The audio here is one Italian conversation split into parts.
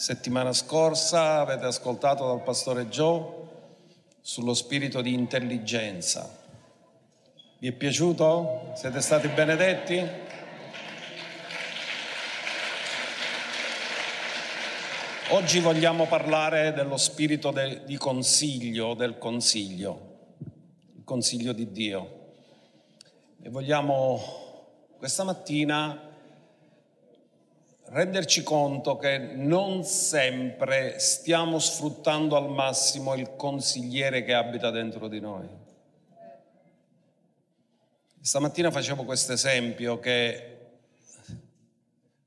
Settimana scorsa avete ascoltato dal pastore Joe sullo spirito di intelligenza. Vi è piaciuto? Siete stati benedetti? Oggi vogliamo parlare dello spirito di consiglio, il consiglio di Dio. E vogliamo questa mattina renderci conto che non sempre stiamo sfruttando al massimo il consigliere che abita dentro di noi. Stamattina facevo questo esempio, che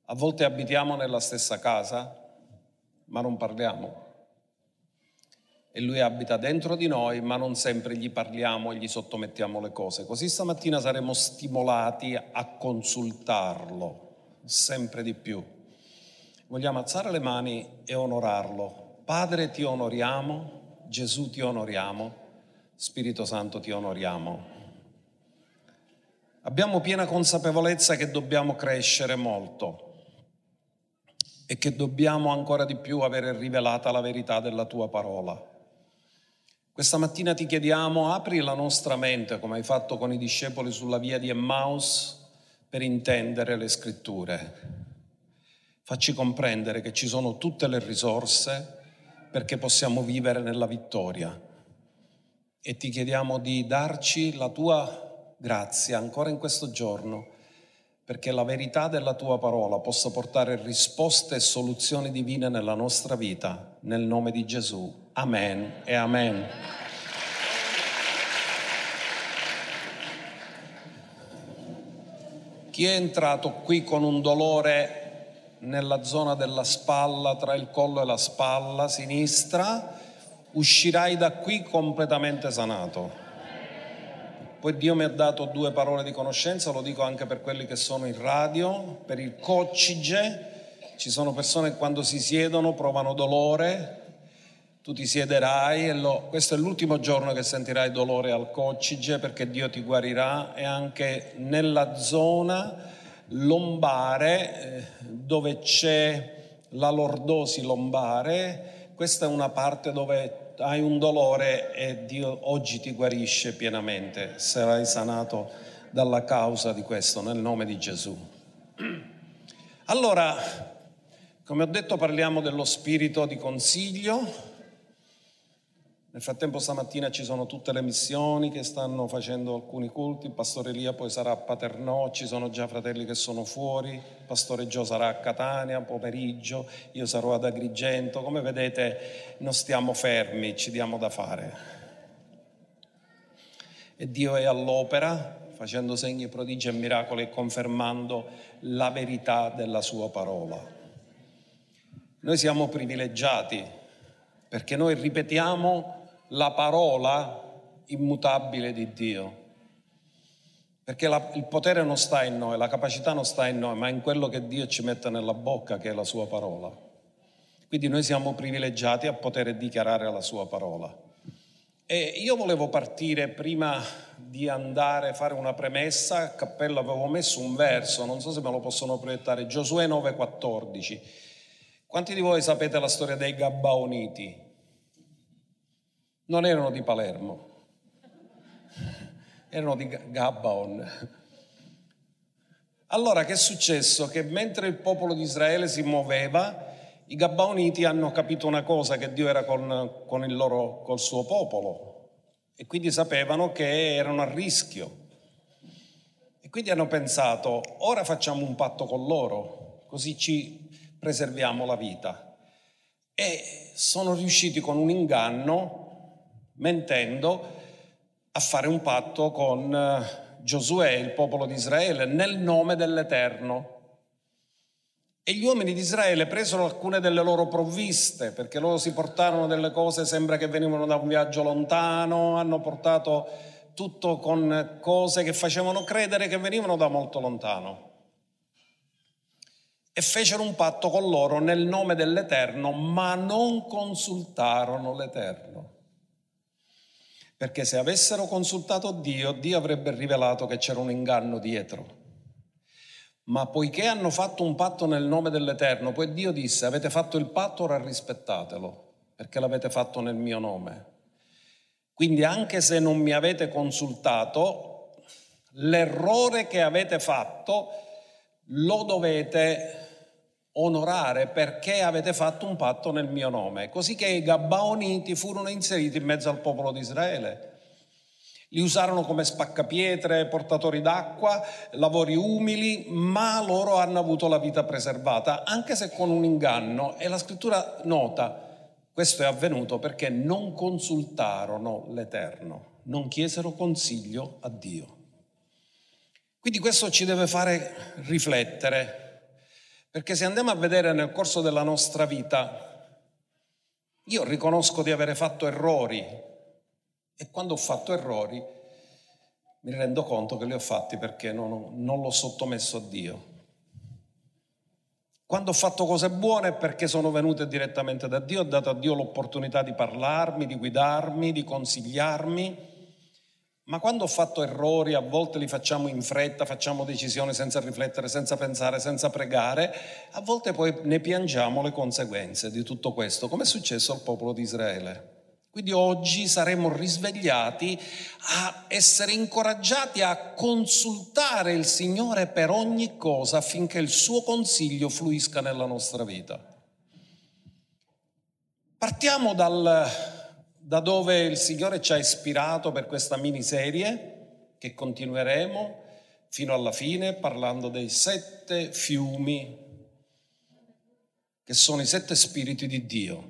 a volte abitiamo nella stessa casa ma non parliamo, e lui abita dentro di noi ma non sempre gli parliamo e gli sottomettiamo le cose. Così stamattina saremo stimolati a consultarlo sempre di più. Vogliamo alzare le mani e onorarlo. Padre, ti onoriamo. Gesù, ti onoriamo. Spirito Santo, ti onoriamo. Abbiamo piena consapevolezza che dobbiamo crescere molto e che dobbiamo ancora di più avere rivelata la verità della tua parola. Questa mattina ti chiediamo, apri la nostra mente come hai fatto con i discepoli sulla via di Emmaus, per intendere le scritture. Facci comprendere che ci sono tutte le risorse perché possiamo vivere nella vittoria, e ti chiediamo di darci la tua grazia ancora in questo giorno, perché la verità della tua parola possa portare risposte e soluzioni divine nella nostra vita, nel nome di Gesù. Amen e amen. Chi è entrato qui con un dolore nella zona della spalla, tra il collo e la spalla sinistra, uscirai da qui completamente sanato. Poi Dio mi ha dato due parole di conoscenza, lo dico anche per quelli che sono in radio, per il coccige. Ci sono persone che quando si siedono provano dolore, tu ti siederai e questo è l'ultimo giorno che sentirai dolore al coccige, perché Dio ti guarirà, e anche nella zona lombare dove c'è la lordosi lombare. Questa è una parte dove hai un dolore e Dio oggi ti guarisce pienamente, sarai sanato dalla causa di questo, nel nome di Gesù. Allora, come ho detto, parliamo dello spirito di consiglio. Nel frattempo stamattina ci sono tutte le missioni che stanno facendo alcuni culti, il pastore Elia poi sarà a Paternò, ci sono già fratelli che sono fuori, il pastore Gio sarà a Catania pomeriggio, io sarò ad Agrigento. Come vedete non stiamo fermi, ci diamo da fare. E Dio è all'opera, facendo segni, prodigi e miracoli e confermando la verità della sua parola. Noi siamo privilegiati perché noi ripetiamo la parola immutabile di Dio, perché il potere non sta in noi, la capacità non sta in noi, ma in quello che Dio ci mette nella bocca, che è la sua parola. Quindi noi siamo privilegiati a poter dichiarare la sua parola. E io volevo partire, prima di andare a fare una premessa, a cappello avevo messo un verso, non so se me lo possono proiettare, Giosuè 9,14. Quanti di voi sapete la storia dei Gabaoniti? Non erano di Palermo, erano di Gabaon. Allora, che è successo? Che mentre il popolo di Israele si muoveva, i Gabaoniti hanno capito una cosa, che Dio era col suo popolo, e quindi sapevano che erano a rischio. E quindi hanno pensato, ora facciamo un patto con loro, così ci preserviamo la vita. E sono riusciti con un inganno, mentendo, a fare un patto con Giosuè, il popolo di Israele, nel nome dell'Eterno. E gli uomini di Israele presero alcune delle loro provviste, perché loro si portarono delle cose, sembra che venivano da un viaggio lontano, hanno portato tutto con cose che facevano credere che venivano da molto lontano. E fecero un patto con loro nel nome dell'Eterno, ma non consultarono l'Eterno. Perché se avessero consultato Dio, Dio avrebbe rivelato che c'era un inganno dietro. Ma poiché hanno fatto un patto nel nome dell'Eterno, poi Dio disse: avete fatto il patto, ora rispettatelo, perché l'avete fatto nel mio nome. Quindi anche se non mi avete consultato, l'errore che avete fatto lo dovete onorare, perché avete fatto un patto nel mio nome. Così che i Gabaoniti furono inseriti in mezzo al popolo di Israele. Li usarono come spaccapietre, portatori d'acqua, lavori umili, ma loro hanno avuto la vita preservata, anche se con un inganno. E la scrittura nota: questo è avvenuto perché non consultarono l'Eterno, non chiesero consiglio a Dio. Quindi questo ci deve fare riflettere, perché se andiamo a vedere nel corso della nostra vita, io riconosco di avere fatto errori, e quando ho fatto errori mi rendo conto che li ho fatti perché non l'ho sottomesso a Dio. Quando ho fatto cose buone è perché sono venute direttamente da Dio, ho dato a Dio l'opportunità di parlarmi, di guidarmi, di consigliarmi. Ma quando ho fatto errori, a volte li facciamo in fretta, facciamo decisioni senza riflettere, senza pensare, senza pregare, a volte poi ne piangiamo le conseguenze di tutto questo, come è successo al popolo di Israele. Quindi oggi saremo risvegliati a essere incoraggiati a consultare il Signore per ogni cosa, affinché il suo consiglio fluisca nella nostra vita. Partiamo da dove il Signore ci ha ispirato per questa miniserie, che continueremo fino alla fine, parlando dei 7 fiumi, che sono i 7 spiriti di Dio.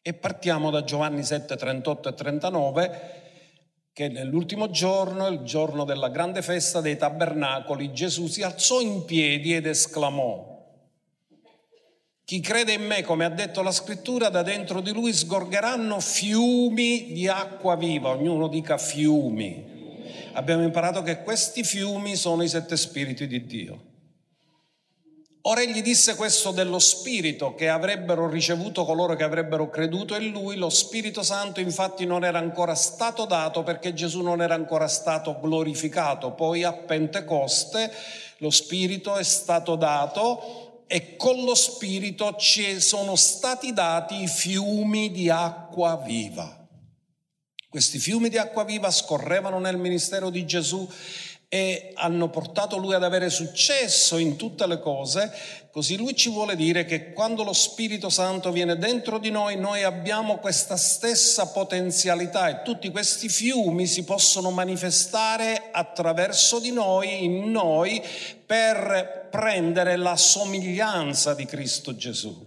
E partiamo da Giovanni 7, 38 e 39, che nell'ultimo giorno, il giorno della grande festa dei tabernacoli, Gesù si alzò in piedi ed esclamò: chi crede in me, come ha detto la scrittura, da dentro di lui sgorgeranno fiumi di acqua viva. Ognuno dica fiumi. Abbiamo imparato che questi fiumi sono i 7 spiriti di Dio. Ora egli disse questo dello Spirito che avrebbero ricevuto coloro che avrebbero creduto in Lui. Lo Spirito Santo infatti non era ancora stato dato perché Gesù non era ancora stato glorificato. Poi a Pentecoste lo Spirito è stato dato e con lo Spirito ci sono stati dati i fiumi di acqua viva. Questi fiumi di acqua viva scorrevano nel ministero di Gesù e hanno portato lui ad avere successo in tutte le cose. Così lui ci vuole dire che quando lo Spirito Santo viene dentro di noi, noi abbiamo questa stessa potenzialità e tutti questi fiumi si possono manifestare attraverso di noi, in noi, per prendere la somiglianza di Cristo Gesù.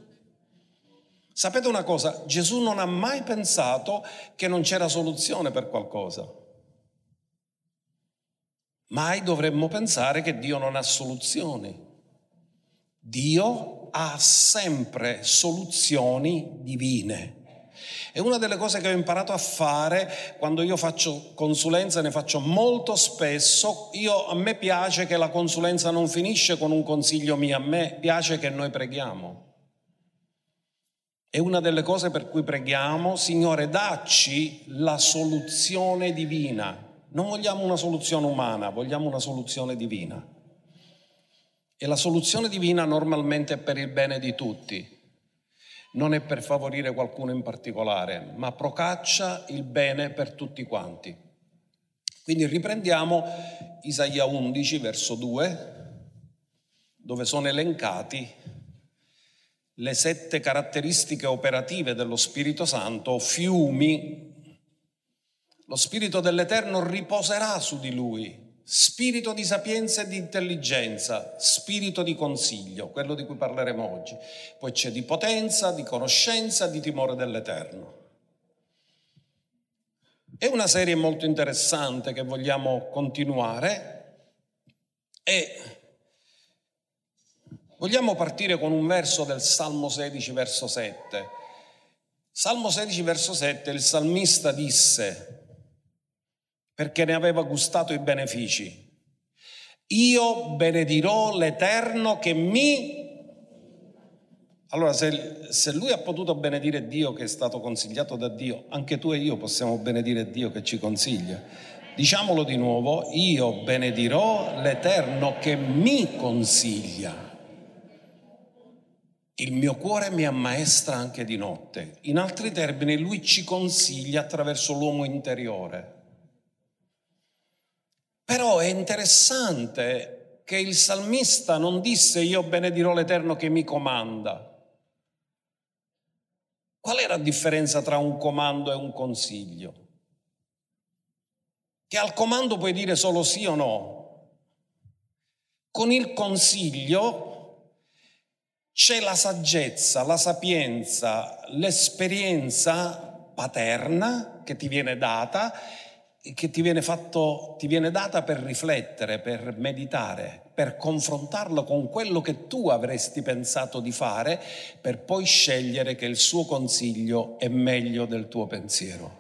Sapete una cosa? Gesù non ha mai pensato che non c'era soluzione per qualcosa. Mai dovremmo pensare che Dio non ha soluzioni. Dio ha sempre soluzioni divine. E una delle cose che ho imparato a fare, quando io faccio consulenza, ne faccio molto spesso, a me piace che la consulenza non finisce con un consiglio mio, a me piace che noi preghiamo. È una delle cose per cui preghiamo: Signore, dacci la soluzione divina. Non vogliamo una soluzione umana, vogliamo una soluzione divina. E la soluzione divina normalmente è per il bene di tutti, non è per favorire qualcuno in particolare, ma procaccia il bene per tutti quanti. Quindi riprendiamo Isaia 11, verso 2, dove sono elencati le 7 caratteristiche operative dello Spirito Santo, fiumi. Lo Spirito dell'Eterno riposerà su di lui, spirito di sapienza e di intelligenza, spirito di consiglio, quello di cui parleremo oggi. Poi c'è di potenza, di conoscenza, di timore dell'Eterno. È una serie molto interessante che vogliamo continuare e vogliamo partire con un verso del Salmo 16, verso 7. Salmo 16, verso 7, il salmista disse, perché ne aveva gustato i benefici: io benedirò l'Eterno che mi... Allora, se lui ha potuto benedire Dio che è stato consigliato da Dio, anche tu e io possiamo benedire Dio che ci consiglia. Diciamolo di nuovo, io benedirò l'Eterno che mi consiglia. Il mio cuore mi ammaestra anche di notte. In altri termini, lui ci consiglia attraverso l'uomo interiore. Però è interessante che il salmista non disse io benedirò l'Eterno che mi comanda. Qual è la differenza tra un comando e un consiglio? Che al comando puoi dire solo sì o no. Con il consiglio c'è la saggezza, la sapienza, l'esperienza paterna che ti viene data e che ti viene data per riflettere, per meditare, per confrontarlo con quello che tu avresti pensato di fare, per poi scegliere che il suo consiglio è meglio del tuo pensiero.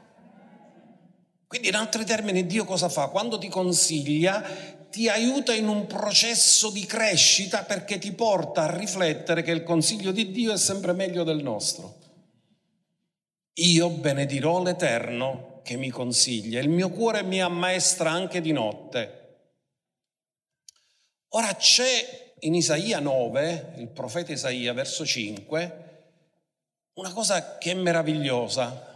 Quindi in altri termini Dio cosa fa? Quando ti consiglia ti aiuta in un processo di crescita perché ti porta a riflettere che il consiglio di Dio è sempre meglio del nostro. Io benedirò l'Eterno che mi consiglia, il mio cuore mi ammaestra anche di notte. Ora c'è in Isaia 9, il profeta Isaia verso 5, una cosa che è meravigliosa,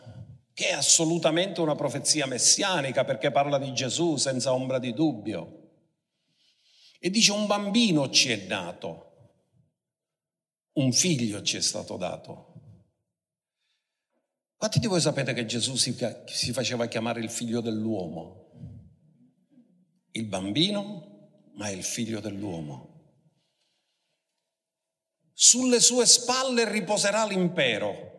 che è assolutamente una profezia messianica perché parla di Gesù senza ombra di dubbio. E dice un bambino ci è nato, un figlio ci è stato dato. Quanti di voi sapete che Gesù si faceva chiamare il figlio dell'uomo? Il bambino, ma è il figlio dell'uomo. Sulle sue spalle riposerà l'impero.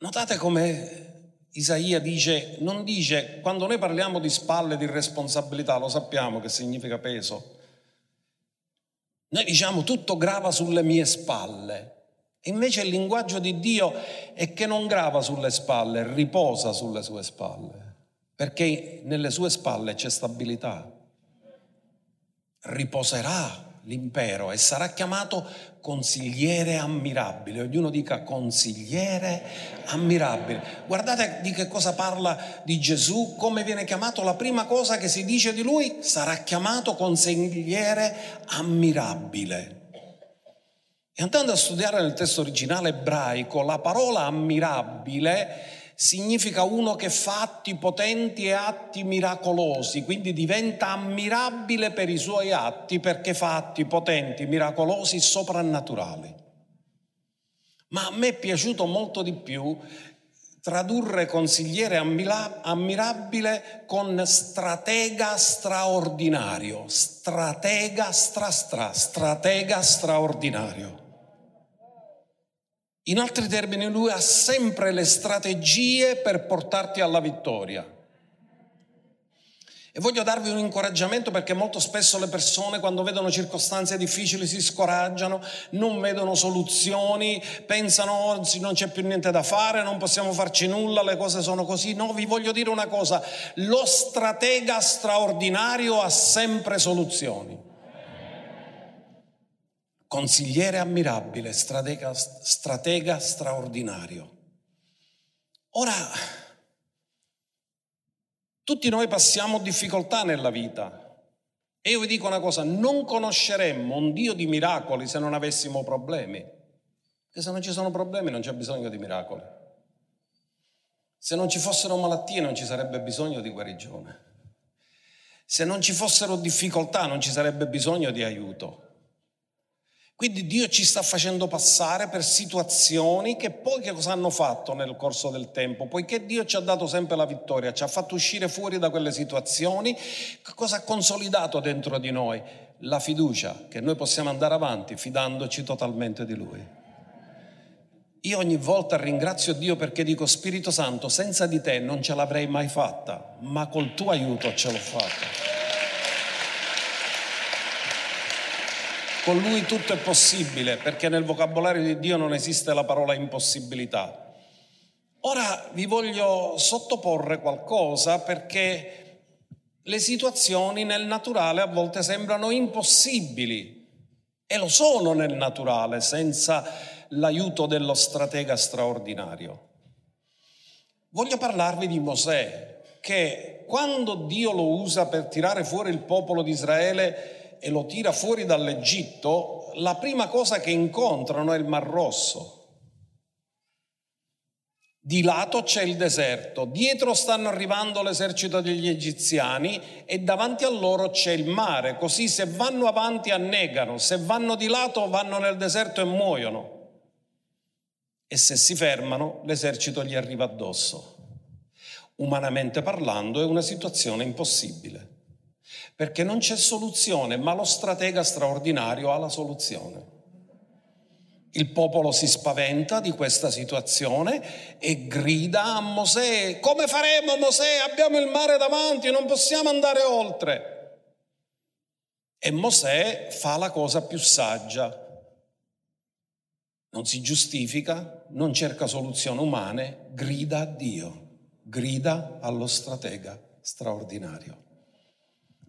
Notate come Isaia dice, non dice, quando noi parliamo di spalle, di responsabilità, lo sappiamo che significa peso. Noi diciamo tutto grava sulle mie spalle. Invece il linguaggio di Dio è che non grava sulle spalle, riposa sulle sue spalle. Perché nelle sue spalle c'è stabilità. Riposerà l'impero e sarà chiamato consigliere ammirabile. Ognuno dica consigliere ammirabile. Guardate di che cosa parla di Gesù, come viene chiamato. La prima cosa che si dice di lui: sarà chiamato consigliere ammirabile. E andando a studiare nel testo originale ebraico, la parola ammirabile significa uno che fa atti potenti e atti miracolosi, quindi diventa ammirabile per i suoi atti perché fa atti potenti, miracolosi, soprannaturali. Ma a me è piaciuto molto di più tradurre consigliere ammirabile con stratega straordinario, stratega straordinario. In altri termini, lui ha sempre le strategie per portarti alla vittoria. E voglio darvi un incoraggiamento perché molto spesso le persone quando vedono circostanze difficili si scoraggiano, non vedono soluzioni, pensano non c'è più niente da fare, non possiamo farci nulla, le cose sono così. No, vi voglio dire una cosa, lo stratega straordinario ha sempre soluzioni. Consigliere ammirabile, stratega straordinario. Ora, tutti noi passiamo difficoltà nella vita. E io vi dico una cosa, non conosceremmo un Dio di miracoli se non avessimo problemi. Perché se non ci sono problemi non c'è bisogno di miracoli. Se non ci fossero malattie non ci sarebbe bisogno di guarigione. Se non ci fossero difficoltà non ci sarebbe bisogno di aiuto. Quindi Dio ci sta facendo passare per situazioni che poi che cosa hanno fatto nel corso del tempo? Poiché Dio ci ha dato sempre la vittoria, ci ha fatto uscire fuori da quelle situazioni, cosa ha consolidato dentro di noi? La fiducia, che noi possiamo andare avanti fidandoci totalmente di Lui. Io ogni volta ringrazio Dio perché dico Spirito Santo, senza di te non ce l'avrei mai fatta, ma col tuo aiuto ce l'ho fatta. Con Lui tutto è possibile, perché nel vocabolario di Dio non esiste la parola impossibilità. Ora vi voglio sottoporre qualcosa perché le situazioni nel naturale a volte sembrano impossibili e lo sono nel naturale senza l'aiuto dello stratega straordinario. Voglio parlarvi di Mosè, che quando Dio lo usa per tirare fuori il popolo di Israele e lo tira fuori dall'Egitto, la prima cosa che incontrano è il Mar Rosso. Di lato c'è il deserto, dietro stanno arrivando l'esercito degli egiziani e davanti a loro c'è il mare, così se vanno avanti annegano, se vanno di lato vanno nel deserto e muoiono. E se si fermano l'esercito gli arriva addosso. Umanamente parlando è una situazione impossibile, perché non c'è soluzione, ma lo stratega straordinario ha la soluzione. Il popolo si spaventa di questa situazione e grida a Mosè: come faremo Mosè? Abbiamo il mare davanti, non possiamo andare oltre. E Mosè fa la cosa più saggia. Non si giustifica, non cerca soluzioni umane, grida a Dio, grida allo stratega straordinario.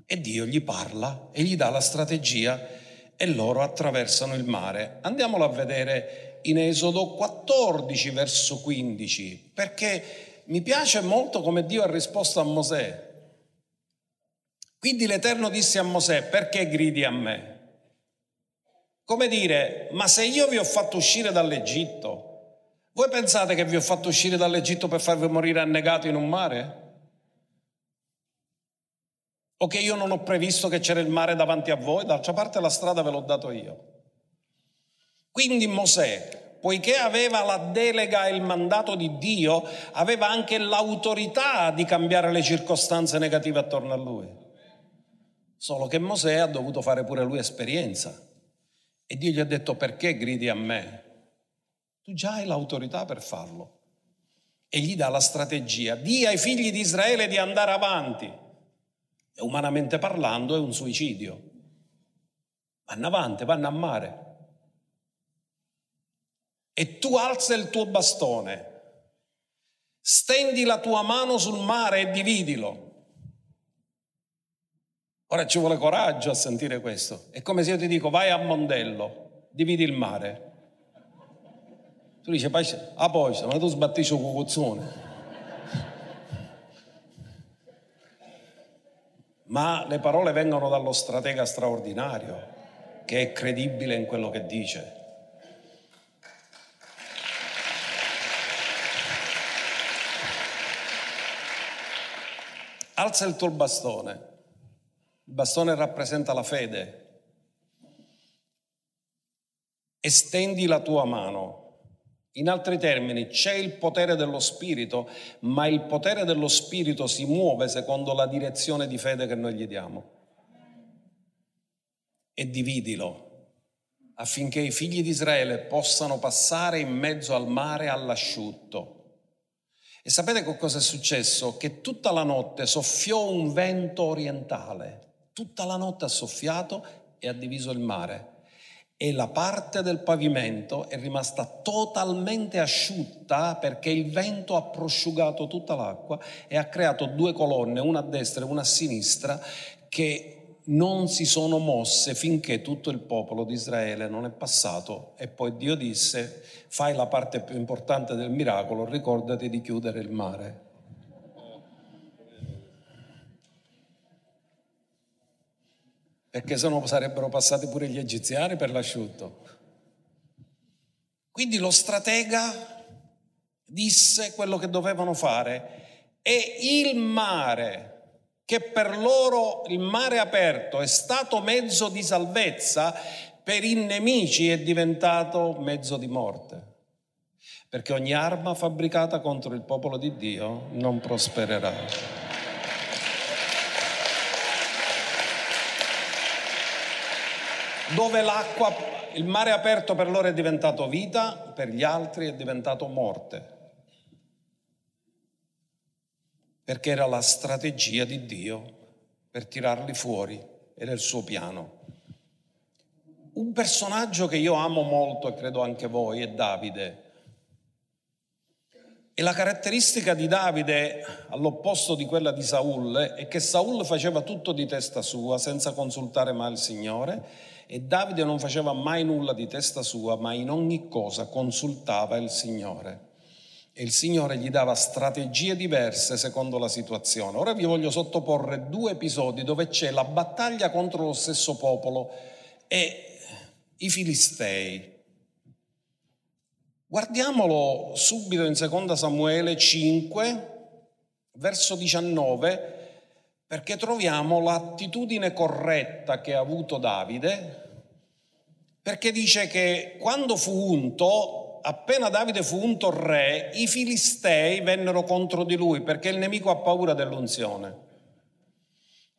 E Dio gli parla e gli dà la strategia. E loro attraversano il mare. Andiamolo a vedere in Esodo 14, verso 15, perché mi piace molto come Dio ha risposto a Mosè. Quindi l'Eterno disse a Mosè: perché gridi a me? Come dire, ma se io vi ho fatto uscire dall'Egitto, voi pensate che vi ho fatto uscire dall'Egitto per farvi morire annegati in un mare? O che io non ho previsto che c'era il mare davanti a voi? D'altra parte la strada ve l'ho dato io. Quindi Mosè, poiché aveva la delega e il mandato di Dio, aveva anche l'autorità di cambiare le circostanze negative attorno a lui. Solo che Mosè ha dovuto fare pure lui esperienza. E Dio gli ha detto: perché gridi a me? Tu già hai l'autorità per farlo. E gli dà la strategia. Dì ai figli di Israele di andare avanti. Umanamente parlando è un suicidio. Vanno avanti, vanno a mare. E tu alza il tuo bastone, stendi la tua mano sul mare e dividilo. Ora ci vuole coraggio a sentire questo. È come se io ti dico: vai a Mondello, dividi il mare. Tu dici: ah poi, ma tu sbattisci un cucuzzone. Ma le parole vengono dallo stratega straordinario, che è credibile in quello che dice. Alza il tuo bastone. Il bastone rappresenta la fede. E stendi la tua mano. In altri termini, c'è il potere dello Spirito, ma il potere dello Spirito si muove secondo la direzione di fede che noi gli diamo. E dividilo, affinché i figli di Israele possano passare in mezzo al mare all'asciutto. E sapete che cosa è successo? Che tutta la notte soffiò un vento orientale. Tutta la notte ha soffiato e ha diviso il mare. E la parte del pavimento è rimasta totalmente asciutta perché il vento ha prosciugato tutta l'acqua e ha creato due colonne, una a destra e una a sinistra, che non si sono mosse finché tutto il popolo di Israele non è passato. E poi Dio disse: fai la parte più importante del miracolo, ricordati di chiudere il mare. Perché sennò sarebbero passati pure gli egiziani per l'asciutto. Quindi lo stratega disse quello che dovevano fare, e il mare, che per loro il mare aperto è stato mezzo di salvezza, per i nemici è diventato mezzo di morte, perché ogni arma fabbricata contro il popolo di Dio non prospererà. Dove l'acqua, il mare aperto per loro è diventato vita, per gli altri è diventato morte. Perché era la strategia di Dio per tirarli fuori, era il suo piano. Un personaggio che io amo molto, e credo anche voi, è Davide. E la caratteristica di Davide, all'opposto di quella di Saul, è che Saul faceva tutto di testa sua, senza consultare mai il Signore, e Davide non faceva mai nulla di testa sua, ma in ogni cosa consultava il Signore. e il Signore gli dava strategie diverse secondo la situazione. Ora vi voglio sottoporre due episodi dove c'è la battaglia contro lo stesso popolo e i Filistei. Guardiamolo subito in 2 Samuele 5, verso 19, perché troviamo l'attitudine corretta che ha avuto Davide, perché dice che quando fu unto, appena Davide fu unto re, i Filistei vennero contro di lui, perché il nemico ha paura dell'unzione.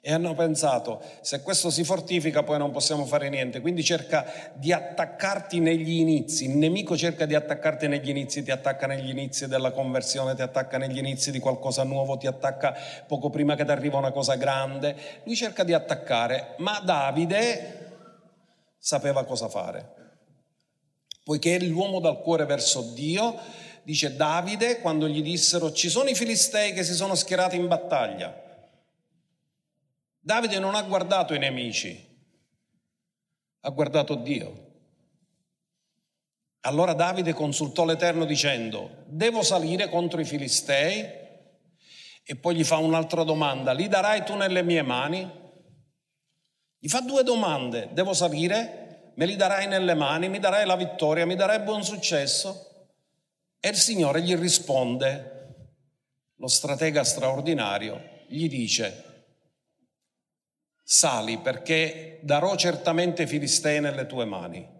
E hanno pensato, se questo si fortifica poi non possiamo fare niente, quindi cerca di attaccarti negli inizi, il nemico cerca di attaccarti negli inizi, ti attacca negli inizi della conversione, ti attacca negli inizi di qualcosa nuovo, ti attacca poco prima che ti arriva una cosa grande, lui cerca di attaccare, ma Davide sapeva cosa fare, poiché è l'uomo dal cuore verso Dio. Dice Davide, quando gli dissero ci sono i Filistei che si sono schierati in battaglia, Davide non ha guardato i nemici, ha guardato Dio. Allora Davide consultò l'Eterno dicendo, devo salire contro i Filistei? E poi gli fa un'altra domanda, li darai tu nelle mie mani? Gli fa due domande, devo salire? Me li darai nelle mani? Mi darai la vittoria? Mi darai buon successo? E il Signore gli risponde, lo stratega straordinario, gli dice, sali perché darò certamente i Filistei nelle tue mani.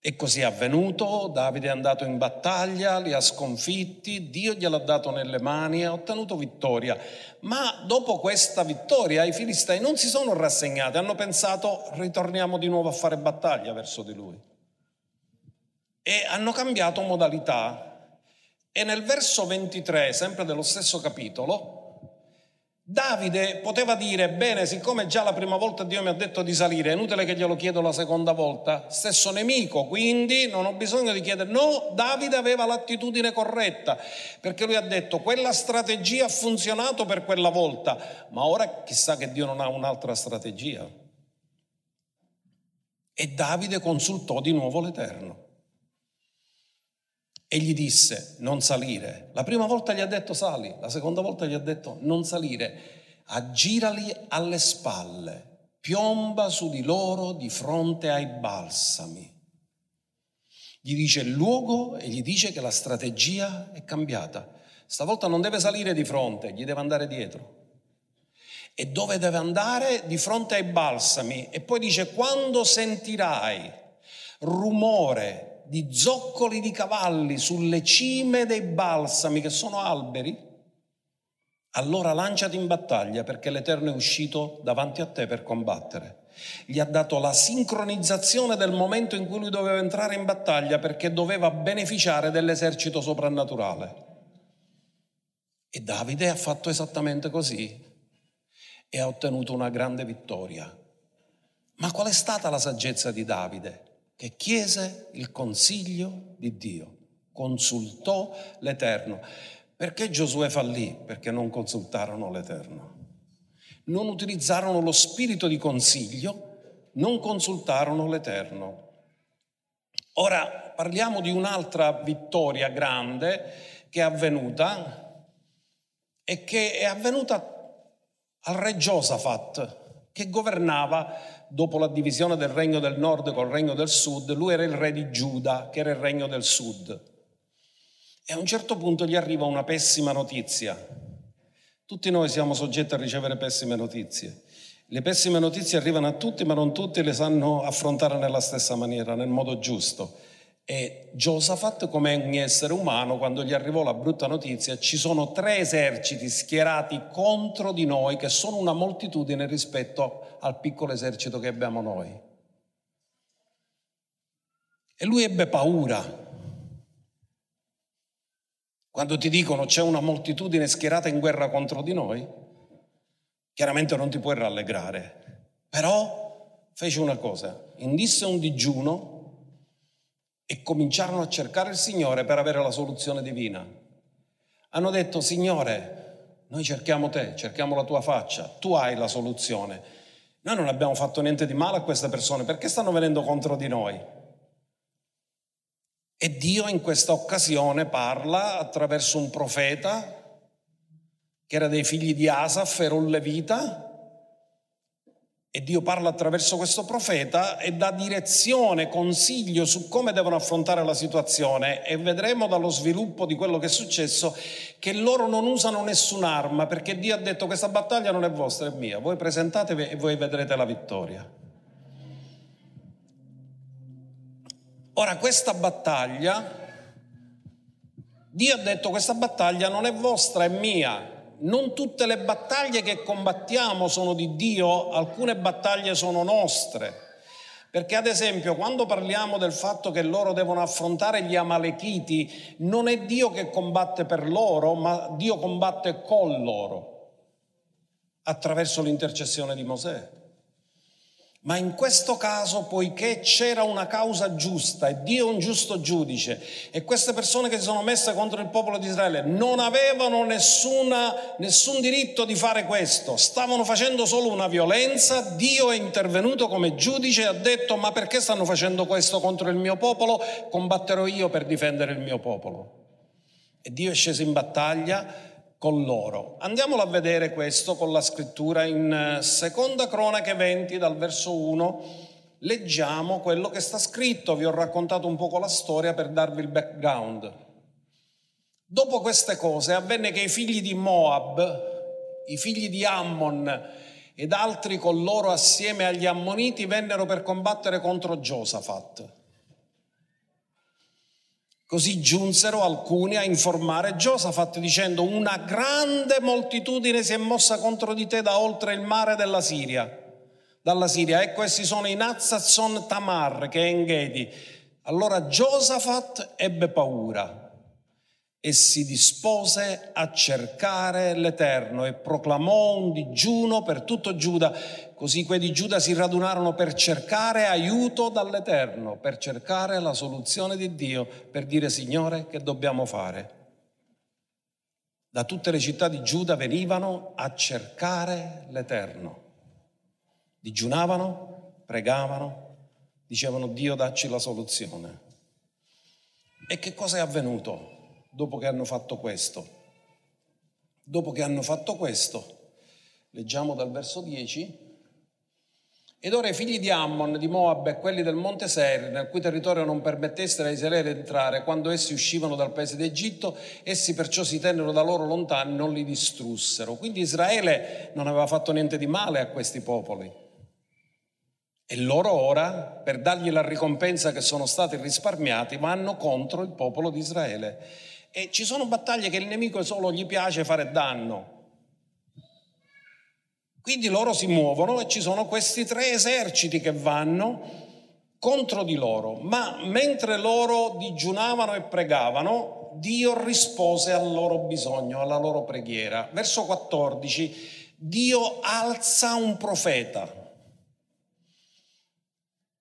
E così è avvenuto, Davide è andato in battaglia, li ha sconfitti, Dio gliel'ha dato nelle mani e ha ottenuto vittoria. Ma dopo questa vittoria i Filistei non si sono rassegnati, hanno pensato ritorniamo di nuovo a fare battaglia verso di lui. E hanno cambiato modalità. E nel verso 23, sempre dello stesso capitolo, Davide poteva dire, bene, siccome già la prima volta Dio mi ha detto di salire, è inutile che glielo chiedo la seconda volta, stesso nemico, quindi non ho bisogno di chiedere. No, Davide aveva l'attitudine corretta, perché lui ha detto, quella strategia ha funzionato per quella volta, ma ora chissà che Dio non ha un'altra strategia. E Davide consultò di nuovo l'Eterno. E gli disse non salire. La prima volta gli ha detto sali, la seconda volta gli ha detto non salire. Aggirali alle spalle, piomba su di loro di fronte ai balsami. Gli dice il luogo e gli dice che la strategia è cambiata. Stavolta non deve salire di fronte, gli deve andare dietro. E dove deve andare? Di fronte ai balsami. E poi dice quando sentirai rumore di zoccoli di cavalli sulle cime dei balsami che sono alberi, allora lanciati in battaglia perché l'Eterno è uscito davanti a te per combattere. Gli ha dato la sincronizzazione del momento in cui lui doveva entrare in battaglia perché doveva beneficiare dell'esercito soprannaturale. E Davide ha fatto esattamente così e ha ottenuto una grande vittoria. Ma qual è stata la saggezza di Davide? Che chiese il consiglio di Dio, consultò l'Eterno. Perché Giosuè fallì? Perché non consultarono l'Eterno. Non utilizzarono lo spirito di consiglio, non consultarono l'Eterno. Ora parliamo di un'altra vittoria grande che è avvenuta e che è avvenuta al re Giosafat, che governava dopo la divisione del regno del nord col regno del sud. Lui era il re di Giuda, che era il regno del sud. E a un certo punto gli arriva una pessima notizia. Tutti noi siamo soggetti a ricevere pessime notizie. Le pessime notizie arrivano a tutti, ma non tutti le sanno affrontare nella stessa maniera, nel modo giusto. E Giosafat, come ogni essere umano, quando gli arrivò la brutta notizia, ci sono 3 eserciti schierati contro di noi che sono una moltitudine rispetto al piccolo esercito che abbiamo noi. E lui ebbe paura. Quando ti dicono c'è una moltitudine schierata in guerra contro di noi, chiaramente non ti puoi rallegrare. Però fece una cosa, indisse un digiuno e cominciarono a cercare il Signore per avere la soluzione divina. Hanno detto, Signore, noi cerchiamo te, cerchiamo la tua faccia, tu hai la soluzione. Noi non abbiamo fatto niente di male a queste persone, perché stanno venendo contro di noi? E Dio in questa occasione parla attraverso un profeta che era dei figli di Asaf, era un levita, e Dio parla attraverso questo profeta e dà direzione, consiglio su come devono affrontare la situazione. E vedremo dallo sviluppo di quello che è successo che loro non usano nessun'arma, perché Dio ha detto: questa battaglia non è vostra, è mia, voi presentatevi e voi vedrete la vittoria. Ora, questa battaglia, Dio ha detto: questa battaglia non è vostra, è mia. Non tutte le battaglie che combattiamo sono di Dio, alcune battaglie sono nostre. Perché ad esempio quando parliamo del fatto che loro devono affrontare gli Amalechiti, non è Dio che combatte per loro, ma Dio combatte con loro attraverso l'intercessione di Mosè. Ma in questo caso, poiché c'era una causa giusta e Dio è un giusto giudice, e queste persone che si sono messe contro il popolo di Israele non avevano nessun diritto di fare questo, stavano facendo solo una violenza, Dio è intervenuto come giudice e ha detto: ma perché stanno facendo questo contro il mio popolo? Combatterò io per difendere il mio popolo. E Dio è sceso in battaglia con loro. Andiamolo a vedere questo con la scrittura in Seconda Cronache 20 dal verso 1. Leggiamo quello che sta scritto. Vi ho raccontato un poco la storia per darvi il background. Dopo queste cose avvenne che i figli di Moab, i figli di Ammon ed altri con loro assieme agli Ammoniti vennero per combattere contro Giosafat. Così giunsero alcuni a informare Giosafat dicendo: una grande moltitudine si è mossa contro di te da oltre il mare dalla Siria. Ecco, essi sono in Hazazon Tamar, che è in Gedi. Allora Giosafat ebbe paura e si dispose a cercare l'Eterno e proclamò un digiuno per tutto Giuda. Così quei di Giuda si radunarono per cercare aiuto dall'Eterno, per cercare la soluzione di Dio, per dire: Signore, che dobbiamo fare? Da tutte le città di Giuda venivano a cercare l'Eterno. Digiunavano, pregavano, dicevano: Dio, dacci la soluzione. E che cosa è avvenuto dopo che hanno fatto questo? Dopo che hanno fatto questo, leggiamo dal verso 10... Ed ora i figli di Ammon, di Moab e quelli del monte Seir, nel cui territorio non permettessero a Israele di entrare, quando essi uscivano dal paese d'Egitto, essi perciò si tennero da loro lontani, non li distrussero. Quindi Israele non aveva fatto niente di male a questi popoli. E loro ora, per dargli la ricompensa che sono stati risparmiati, vanno contro il popolo di Israele. E ci sono battaglie che il nemico solo gli piace fare danno. Quindi loro si muovono e ci sono questi tre eserciti che vanno contro di loro. Ma mentre loro digiunavano e pregavano, Dio rispose al loro bisogno, alla loro preghiera. Verso 14, Dio alza un profeta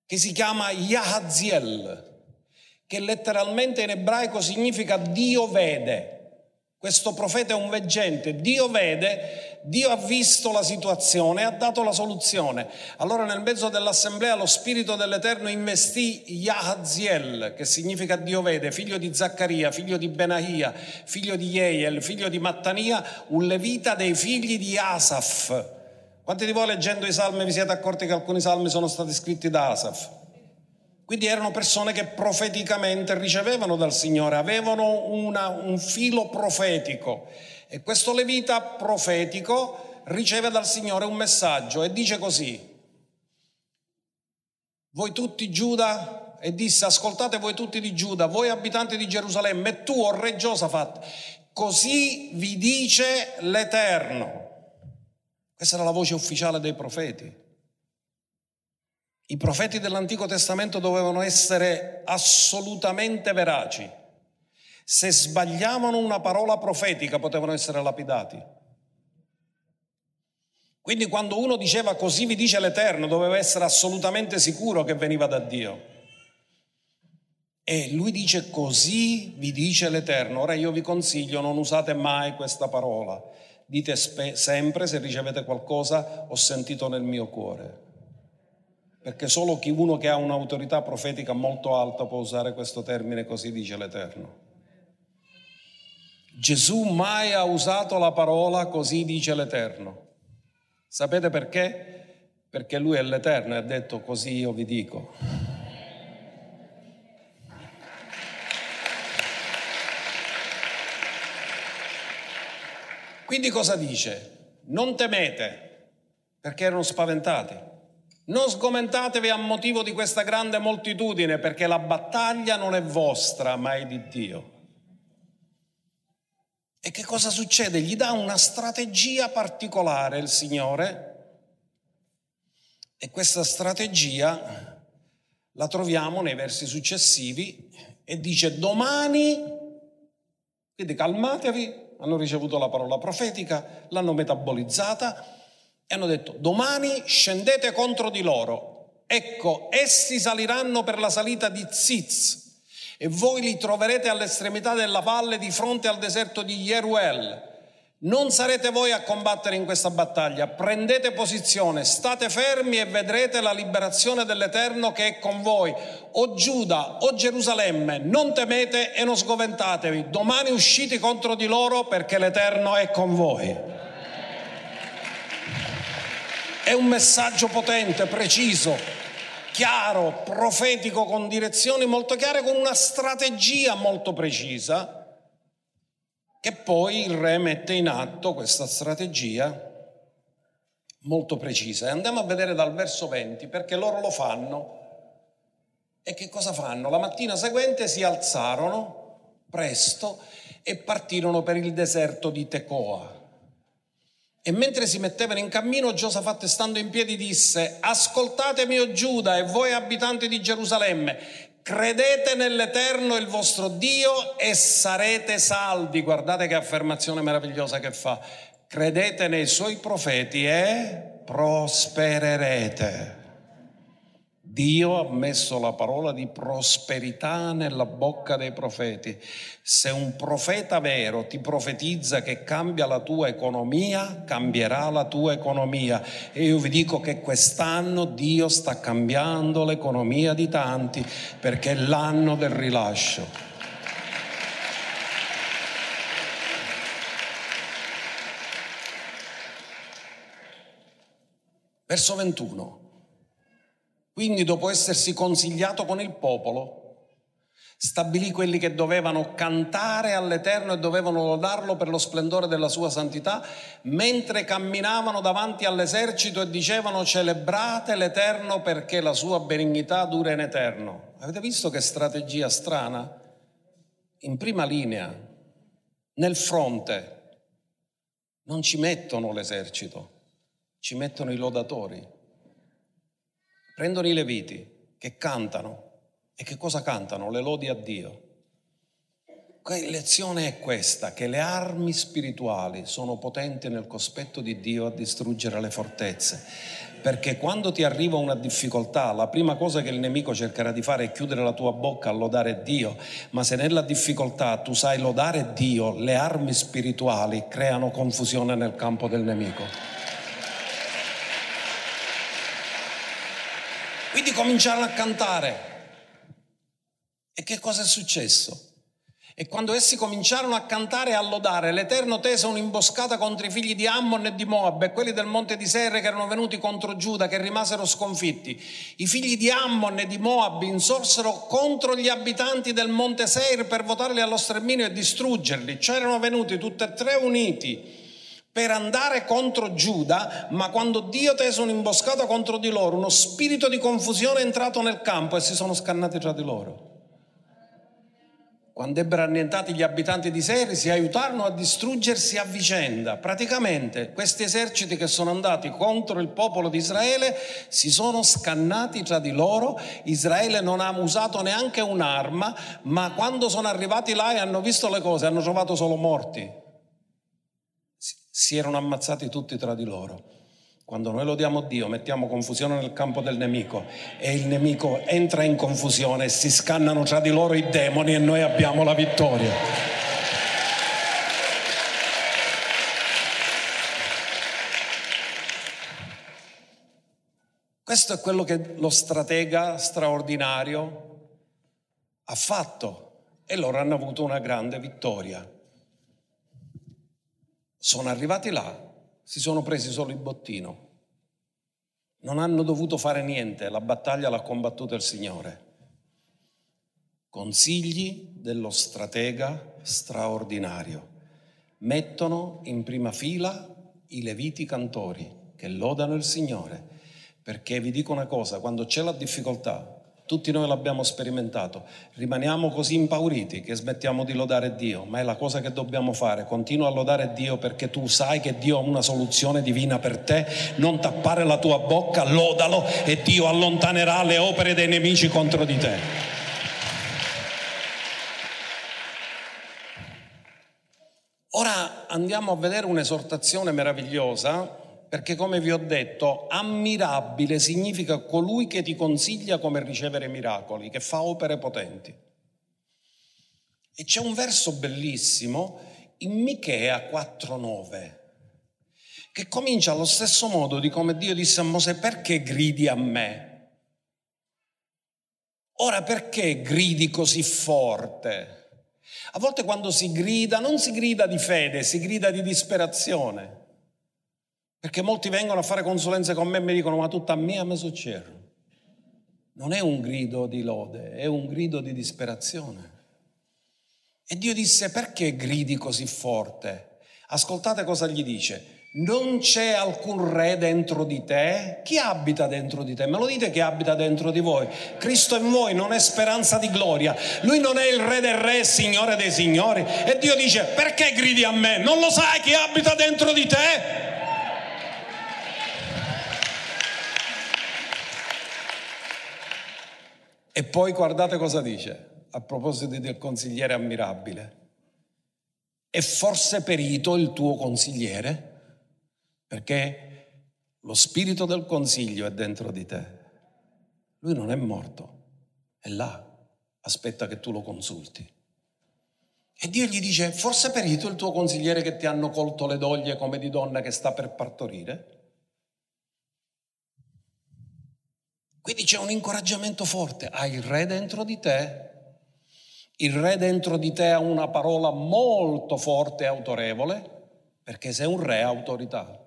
che si chiama Yahaziel, che letteralmente in ebraico significa Dio vede. Questo profeta è un veggente, Dio vede, Dio ha visto la situazione e ha dato la soluzione. Allora nel mezzo dell'assemblea lo Spirito dell'Eterno investì Yahaziel, che significa Dio vede, figlio di Zaccaria, figlio di Benahia, figlio di Yeiel, figlio di Mattania, un levita dei figli di Asaf. Quanti di voi leggendo i salmi vi siete accorti che alcuni salmi sono stati scritti da Asaf? Quindi erano persone che profeticamente ricevevano dal Signore, avevano un filo profetico. E questo levita profetico riceve dal Signore un messaggio e dice così: voi tutti Giuda, e disse: ascoltate voi tutti di Giuda, voi abitanti di Gerusalemme, e tu, o re Giosafat, così vi dice l'Eterno. Questa era la voce ufficiale dei profeti. I profeti dell'Antico Testamento dovevano essere assolutamente veraci. Se sbagliavano una parola profetica potevano essere lapidati. Quindi quando uno diceva così vi dice l'Eterno, doveva essere assolutamente sicuro che veniva da Dio. E lui dice così vi dice l'Eterno. Ora io vi consiglio, non usate mai questa parola. Dite sempre se ricevete qualcosa ho sentito nel mio cuore. perché solo uno che ha un'autorità profetica molto alta può usare questo termine, così dice l'Eterno. Gesù mai ha usato la parola così dice l'Eterno. Sapete perché? Perché lui è l'Eterno e ha detto così io vi dico. Quindi cosa dice? Non temete, perché erano spaventati. Non sgomentatevi a motivo di questa grande moltitudine, perché la battaglia non è vostra, ma è di Dio. E che cosa succede? Gli dà una strategia particolare il Signore, e questa strategia la troviamo nei versi successivi, e dice domani, quindi calmatevi, hanno ricevuto la parola profetica, l'hanno metabolizzata e hanno detto domani scendete contro di loro, ecco essi saliranno per la salita di Ziz, e voi li troverete all'estremità della valle di fronte al deserto di Yeruel. Non sarete voi a combattere in questa battaglia, prendete posizione, state fermi e vedrete la liberazione dell'Eterno che è con voi. O Giuda, o Gerusalemme, non temete e non sgoventatevi, domani uscite contro di loro perché l'Eterno è con voi. È un messaggio potente, preciso, chiaro, profetico, con direzioni molto chiare, con una strategia molto precisa, che poi il re mette in atto questa strategia molto precisa. E andiamo a vedere dal verso 20, perché loro lo fanno. E che cosa fanno? La mattina seguente si alzarono presto e partirono per il deserto di Tecoa. E mentre si mettevano in cammino, Giosafat, stando in piedi, disse: ascoltatemi, o Giuda, e voi abitanti di Gerusalemme, credete nell'Eterno il vostro Dio e sarete salvi. Guardate che affermazione meravigliosa che fa: credete nei suoi profeti e prospererete. Dio ha messo la parola di prosperità nella bocca dei profeti. Se un profeta vero ti profetizza che cambia la tua economia, cambierà la tua economia. E io vi dico che quest'anno Dio sta cambiando l'economia di tanti, perché è l'anno del rilascio. Verso 21. Quindi dopo essersi consigliato con il popolo, stabilì quelli che dovevano cantare all'Eterno e dovevano lodarlo per lo splendore della sua santità, mentre camminavano davanti all'esercito e dicevano celebrate l'Eterno perché la sua benignità dura in eterno. Avete visto che strategia strana? In prima linea, nel fronte, non ci mettono l'esercito, ci mettono i lodatori. Prendono i leviti che cantano, e che cosa cantano? Le lodi a Dio. La lezione è questa, che le armi spirituali sono potenti nel cospetto di Dio a distruggere le fortezze, perché quando ti arriva una difficoltà la prima cosa che il nemico cercherà di fare è chiudere la tua bocca a lodare Dio, ma se nella difficoltà tu sai lodare Dio, le armi spirituali creano confusione nel campo del nemico. Quindi cominciarono a cantare. E che cosa è successo? E quando essi cominciarono a cantare e a lodare, l'Eterno tese un'imboscata contro i figli di Ammon e di Moab e quelli del monte di Seir che erano venuti contro Giuda, che rimasero sconfitti. I figli di Ammon e di Moab insorsero contro gli abitanti del monte Seir per votarli allo sterminio e distruggerli. Cioè erano venuti tutti e tre uniti per andare contro Giuda, ma quando Dio tese un'imboscata contro di loro, uno spirito di confusione è entrato nel campo e si sono scannati tra di loro. Quando ebbero annientati gli abitanti di Seir, si aiutarono a distruggersi a vicenda. Praticamente questi eserciti che sono andati contro il popolo di Israele si sono scannati tra di loro. Israele non ha usato neanche un'arma, ma quando sono arrivati là e hanno visto le cose, hanno trovato solo morti. Si erano ammazzati tutti tra di loro. Quando noi lodiamo Dio mettiamo confusione nel campo del nemico, e il nemico entra in confusione e si scannano tra di loro i demoni e noi abbiamo la vittoria. Questo è quello che lo stratega straordinario ha fatto e loro hanno avuto una grande vittoria. Sono arrivati là, si sono presi solo il bottino. Non hanno dovuto fare niente, la battaglia l'ha combattuta il Signore. Consigli dello stratega straordinario. Mettono in prima fila i leviti cantori che lodano il Signore, perché vi dico una cosa, quando c'è la difficoltà, tutti noi l'abbiamo sperimentato, rimaniamo così impauriti che smettiamo di lodare Dio, ma è la cosa che dobbiamo fare, continua a lodare Dio perché tu sai che Dio ha una soluzione divina per te, non tappare la tua bocca, lodalo e Dio allontanerà le opere dei nemici contro di te. Ora andiamo a vedere un'esortazione meravigliosa, perché come vi ho detto, ammirabile significa colui che ti consiglia come ricevere miracoli, che fa opere potenti. E c'è un verso bellissimo in Michea 4:9 che comincia allo stesso modo di come Dio disse a Mosè: perché gridi a me? Ora perché gridi così forte? A volte quando si grida, non si grida di fede, si grida di disperazione. Perché molti vengono a fare consulenze con me e mi dicono: ma tutta mia me succede. Non è un grido di lode, è un grido di disperazione. E Dio disse: perché gridi così forte? Ascoltate cosa gli dice: non c'è alcun re dentro di te. Chi abita dentro di te? Me lo dite chi abita dentro di voi? Cristo in voi non è speranza di gloria. Lui non è il re del re, signore dei signori. E Dio dice: perché gridi a me? Non lo sai chi abita dentro di te? E poi guardate cosa dice a proposito del consigliere ammirabile: è forse perito il tuo consigliere? Perché lo spirito del consiglio è dentro di te. Lui non è morto, è là, aspetta che tu lo consulti. E Dio gli dice: forse perito il tuo consigliere che ti hanno colto le doglie come di donna che sta per partorire? Quindi c'è un incoraggiamento forte, hai il re dentro di te, il re dentro di te ha una parola molto forte e autorevole, perché sei un re autorità.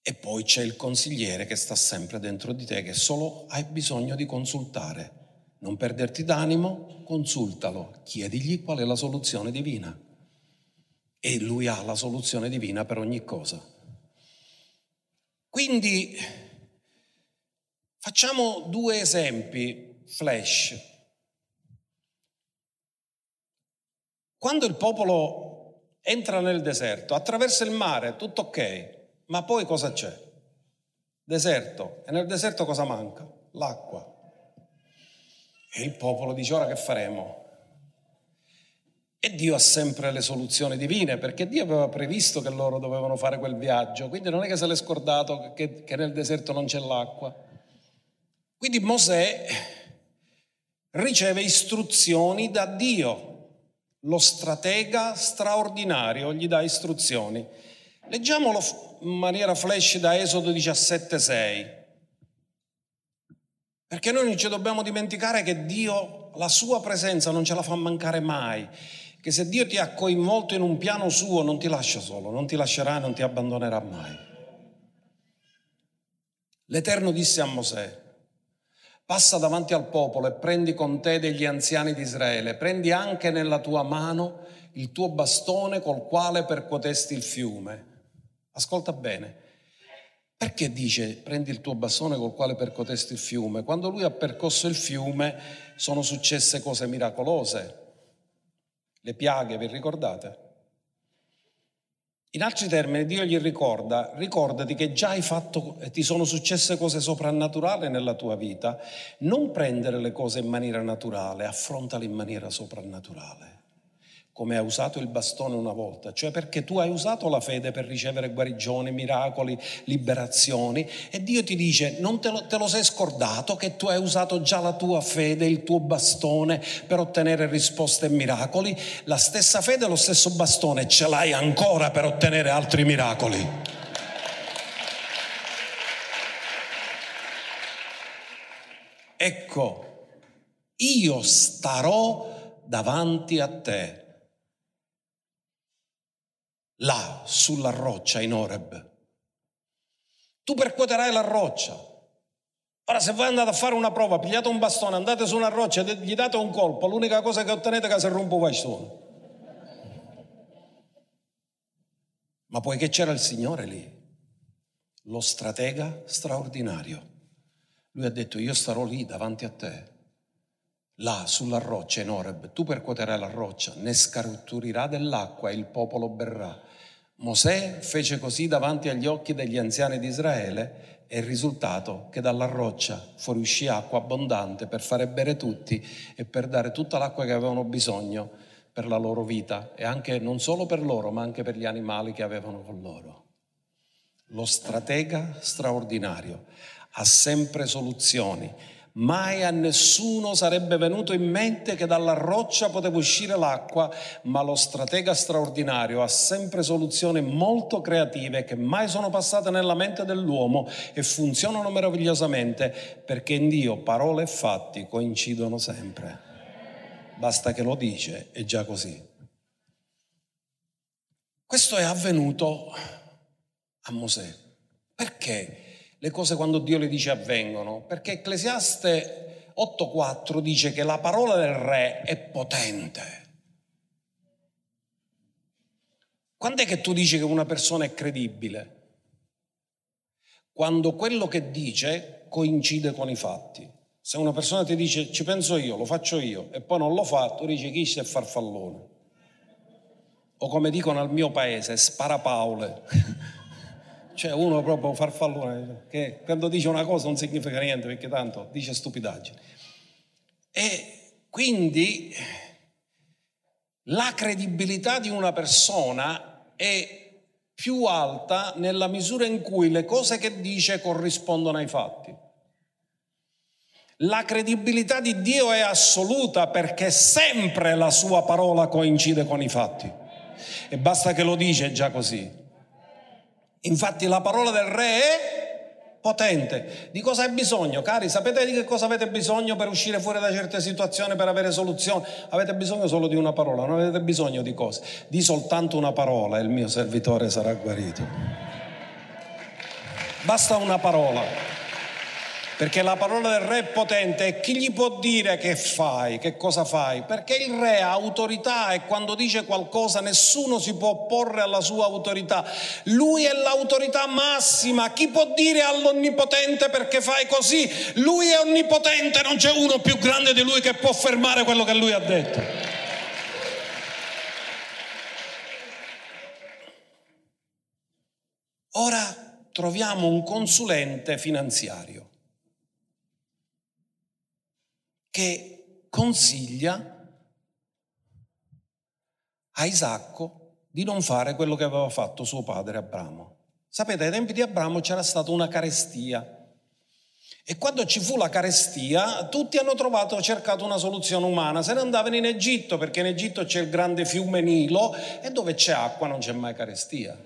E poi c'è il consigliere che sta sempre dentro di te, che solo hai bisogno di consultare. Non perderti d'animo, consultalo, chiedigli qual è la soluzione divina. E lui ha la soluzione divina per ogni cosa. Quindi facciamo due esempi flash. Quando il popolo entra nel deserto, attraversa il mare, tutto ok, ma poi cosa c'è? Deserto. E nel deserto cosa manca? L'acqua. E il popolo dice: ora che faremo? E Dio ha sempre le soluzioni divine, perché Dio aveva previsto che loro dovevano fare quel viaggio, quindi non è che se l'è scordato che nel deserto non c'è l'acqua. Quindi Mosè riceve istruzioni da Dio, lo stratega straordinario gli dà istruzioni. Leggiamolo in maniera flash da Esodo 17:6, perché noi non ci dobbiamo dimenticare che Dio, la sua presenza non ce la fa mancare mai, che se Dio ti ha coinvolto in un piano suo non ti lascia solo, non ti lascerà, non ti abbandonerà mai. L'Eterno disse a Mosè: passa davanti al popolo e prendi con te degli anziani di Israele, prendi anche nella tua mano il tuo bastone col quale percotesti il fiume. Ascolta bene, perché dice prendi il tuo bastone col quale percotesti il fiume? Quando lui ha percosso il fiume sono successe cose miracolose, le piaghe, vi ricordate? In altri termini Dio gli ricorda: ricordati che già hai fatto, ti sono successe cose soprannaturali nella tua vita, non prendere le cose in maniera naturale, affrontale in maniera soprannaturale, come hai usato il bastone una volta, cioè perché tu hai usato la fede per ricevere guarigioni, miracoli, liberazioni, e Dio ti dice: non te lo sei scordato che tu hai usato già la tua fede, il tuo bastone per ottenere risposte e miracoli? La stessa fede, lo stesso bastone ce l'hai ancora per ottenere altri miracoli. ecco, io starò davanti a te, là, sulla roccia in Oreb. Tu percuoterai la roccia. Ora, se voi andate a fare una prova, pigliate un bastone, andate su una roccia, gli date un colpo, l'unica cosa che ottenete è che si rompe un bastone. Ma poiché c'era il Signore lì, lo stratega straordinario, lui ha detto: io starò lì davanti a te, là sulla roccia in Oreb, tu percuoterai la roccia, ne scatturirai dell'acqua e il popolo berrà. Mosè fece così davanti agli occhi degli anziani di Israele e il risultato che dalla roccia fuoriuscì acqua abbondante per fare bere tutti e per dare tutta l'acqua che avevano bisogno per la loro vita, e anche non solo per loro ma anche per gli animali che avevano con loro. Lo stratega straordinario ha sempre soluzioni. Mai a nessuno sarebbe venuto in mente che dalla roccia poteva uscire l'acqua, ma lo stratega straordinario ha sempre soluzioni molto creative che mai sono passate nella mente dell'uomo e funzionano meravigliosamente, perché in Dio parole e fatti coincidono sempre. Basta che lo dice, è già così. Questo è avvenuto a Mosè. Perché? Le cose quando Dio le dice avvengono, perché Ecclesiaste 8,4 dice che la parola del re è potente. Quando è che tu dici che una persona è credibile? Quando quello che dice coincide con i fatti. Se una persona ti dice ci penso io, lo faccio io, e poi non lo fa, tu dici chi è farfallone. O come dicono al mio paese, sparapaule. Cioè uno proprio farfallone, che quando dice una cosa non significa niente, perché tanto dice stupidaggini. E quindi la credibilità di una persona è più alta nella misura in cui le cose che dice corrispondono ai fatti. La credibilità di Dio è assoluta perché sempre la sua parola coincide con i fatti. E basta che lo dice, è già così. Infatti la parola del re è potente. Di cosa hai bisogno, cari? Sapete di che cosa avete bisogno per uscire fuori da certe situazioni, per avere soluzioni? Avete bisogno solo di una parola, non avete bisogno di cose. Di soltanto una parola e il mio servitore sarà guarito. Basta una parola, perché la parola del re è potente. E chi gli può dire che fai, che cosa fai? Perché il re ha autorità e quando dice qualcosa nessuno si può opporre alla sua autorità. Lui è l'autorità massima. Chi può dire all'onnipotente perché fai così? Lui è onnipotente, non c'è uno più grande di lui che può fermare quello che lui ha detto. Ora troviamo un consulente finanziario che consiglia a Isacco di non fare quello che aveva fatto suo padre Abramo. Sapete, ai tempi di Abramo c'era stata una carestia, e quando ci fu la carestia tutti hanno cercato una soluzione umana. Se ne andavano in Egitto, perché in Egitto c'è il grande fiume Nilo, e dove c'è acqua non c'è mai carestia.